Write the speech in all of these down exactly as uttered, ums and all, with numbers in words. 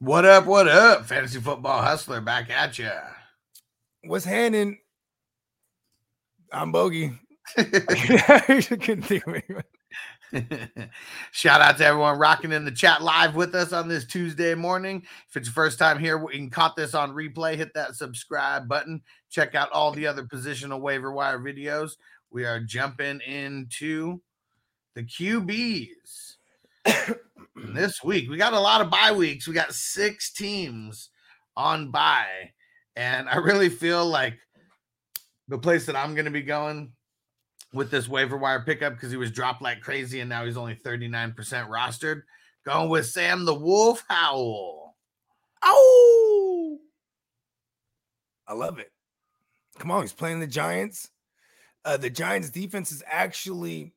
What up, what up, Fantasy Football Hustler, back at ya. What's happening? I'm Bogey. I couldn't think of anyone. Shout out to everyone rocking in the chat live with us on this Tuesday morning. If it's your first time here and caught this on replay, hit that subscribe button. Check out all the other positional waiver wire videos. We are jumping into the Q Bs. This week, we got a lot of bye weeks. We got six teams on bye. And I really feel like the place that I'm going to be going with this waiver wire pickup, because he was dropped like crazy and now he's only thirty-nine percent rostered, going with Sam the Wolf Howell. Oh! I love it. Come on, he's playing the Giants. Uh, the Giants defense is actually,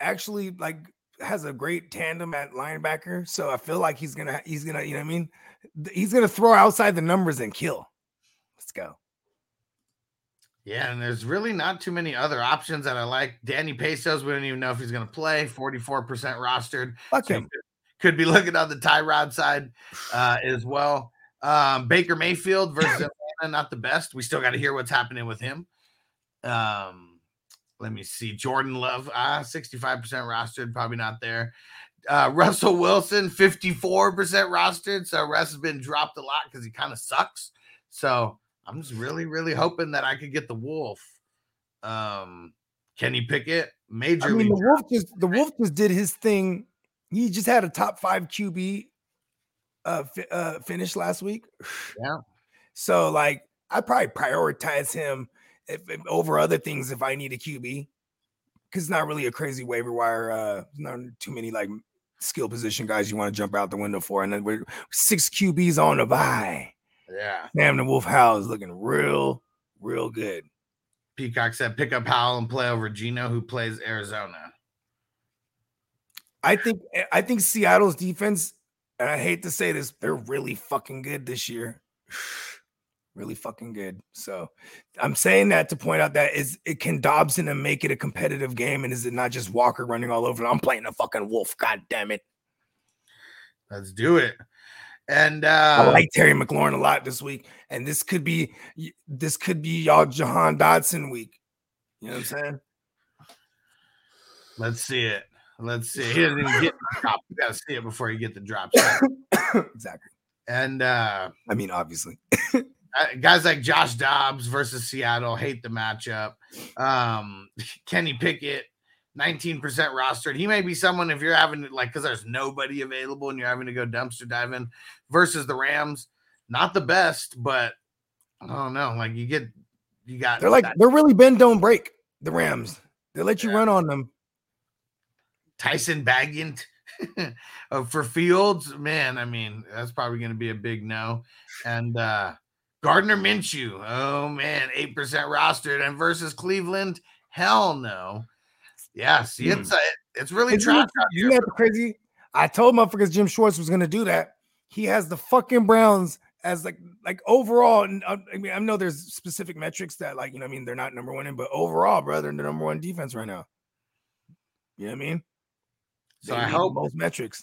actually like, has a great tandem at linebacker, so I feel like he's gonna he's gonna you know what I mean he's gonna throw outside the numbers and kill. Let's go. Yeah, and there's really not too many other options that I like. Danny Pesos, we don't even know if he's gonna play. forty-four percent rostered. Fuck him. So could be looking on the Tyrod side uh, as well. Um, Baker Mayfield versus Atlanta, not the best. We still got to hear what's happening with him. Um. Let me see. Jordan Love, ah, sixty-five percent rostered, probably not there. Uh, Russell Wilson, fifty-four percent rostered. So Russ has been dropped a lot because he kind of sucks. So I'm just really, really hoping that I could get the Wolf. Um, Kenny Pickett, major. I mean, the Wolf just the Wolf just did his thing. He just had a top five Q B uh, fi- uh, finish last week. Yeah. So like, I probably prioritize him. If, if over other things, if I need a Q B, because it's not really a crazy waiver wire, uh, not too many like skill position guys you want to jump out the window for. And then we're six Q Bs on the bye. Yeah. Damn, the Wolf Howell is looking real, real good. Peacock said pick up Howell and play over Gino, who plays Arizona. I think, I think Seattle's defense, and I hate to say this, they're really fucking good this year. Really fucking good. So I'm saying that to point out that is it can Dobson and make it a competitive game, and is it not just Walker running all over? I'm playing a fucking Wolf. God damn it. Let's do it. And uh I like Terry McLaurin a lot this week, and this could be this could be y'all Jahan Dodson week. You know what I'm saying? Let's see it. Let's see. He doesn't even get the drop. You gotta see it before you get the drop. Exactly. And uh I mean, obviously. Guys like Josh Dobbs versus Seattle, hate the matchup. Um, Kenny Pickett, nineteen percent rostered. He may be someone if you're having, like, because there's nobody available and you're having to go dumpster diving versus the Rams. Not the best, but I don't know. Like, you get, you got. They're like, that. They're really bend, don't break, the Rams. They let you yeah. run on them. Tyson Bagent. For Fields, man, I mean, that's probably going to be a big no. And, uh, Gardner Minshew, oh man, eight percent rostered, and versus Cleveland, hell no. Yeah, see, it's, mm. it's really it's trash. You know what's crazy? I told motherfuckers Jim Schwartz was going to do that. He has the fucking Browns as like, like overall, and I mean, I know there's specific metrics that like, you know what I mean? They're not number one in, but overall, brother, they're the number one defense right now. You know what I mean? So they I hope both metrics.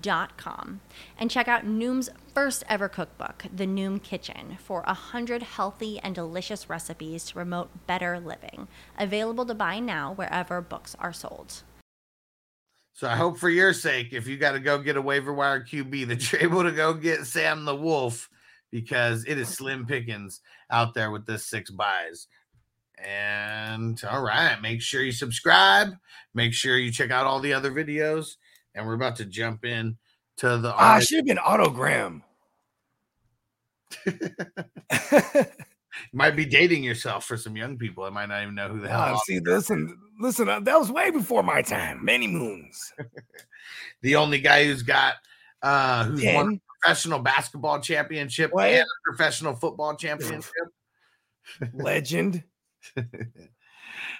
dot com. And check out Noom's first ever cookbook, The Noom Kitchen, for one hundred healthy and delicious recipes to promote better living. Available to buy now wherever books are sold. So I hope for your sake, if you got to go get a waiver wire Q B, that you're able to go get Sam the Wolf, because it is slim pickings out there with this six buys. And all right, make sure you subscribe. Make sure you check out all the other videos. And we're about to jump in to the. Ah, I should have been Otto Graham. You might be dating yourself for some young people. I might not even know who the hell. Oh, see, listen, listen, uh, that was way before my time. Many moons. The only guy who's got uh, who's Ten. won a professional basketball championship what? and a professional football championship. Legend.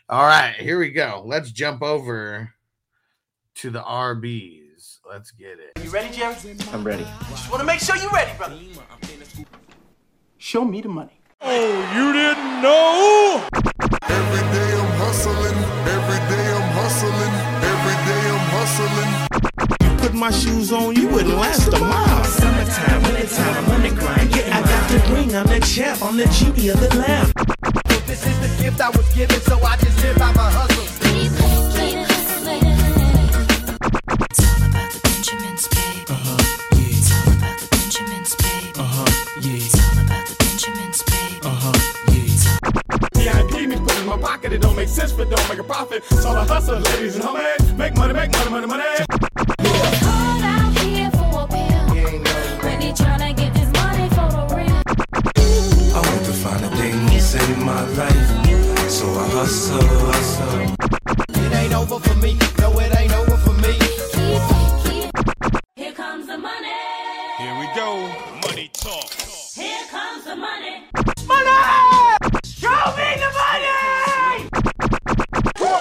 All right, here we go. Let's jump over to the R Bs. Let's get it. You ready, Jerry? I'm ready. Just want to make sure you're ready, brother. Show me the money. Oh, you didn't know? Every day I'm hustling. Every day I'm hustling. Every day I'm hustling. You put my shoes on, you wouldn't last a mile. Summertime, wintertime, I'm on the grind. Yeah, I got the ring, I'm the champ, I'm the G D of the lamb. This is the gift I was given, so I just live by my hustle. It's all about the Benjamins, baby. Uh-huh, yeah. It's all about the Benjamins, baby. Uh-huh, yeah. It's all about the Benjamins, baby. Uh-huh, yeah. V I P me put in my pocket, it don't make sense, but don't make a profit. It's all a hustle, ladies and homies. Make money, make money, money, money. Called out here for a bill. Really tryna get this money for a real. I want to find a thing to save my life, so I hustle, hustle. It ain't over for me, no, it ain't over for me. Here comes the money. Here we go. Money talk. Here comes the money. Money! Show me the money! Woo!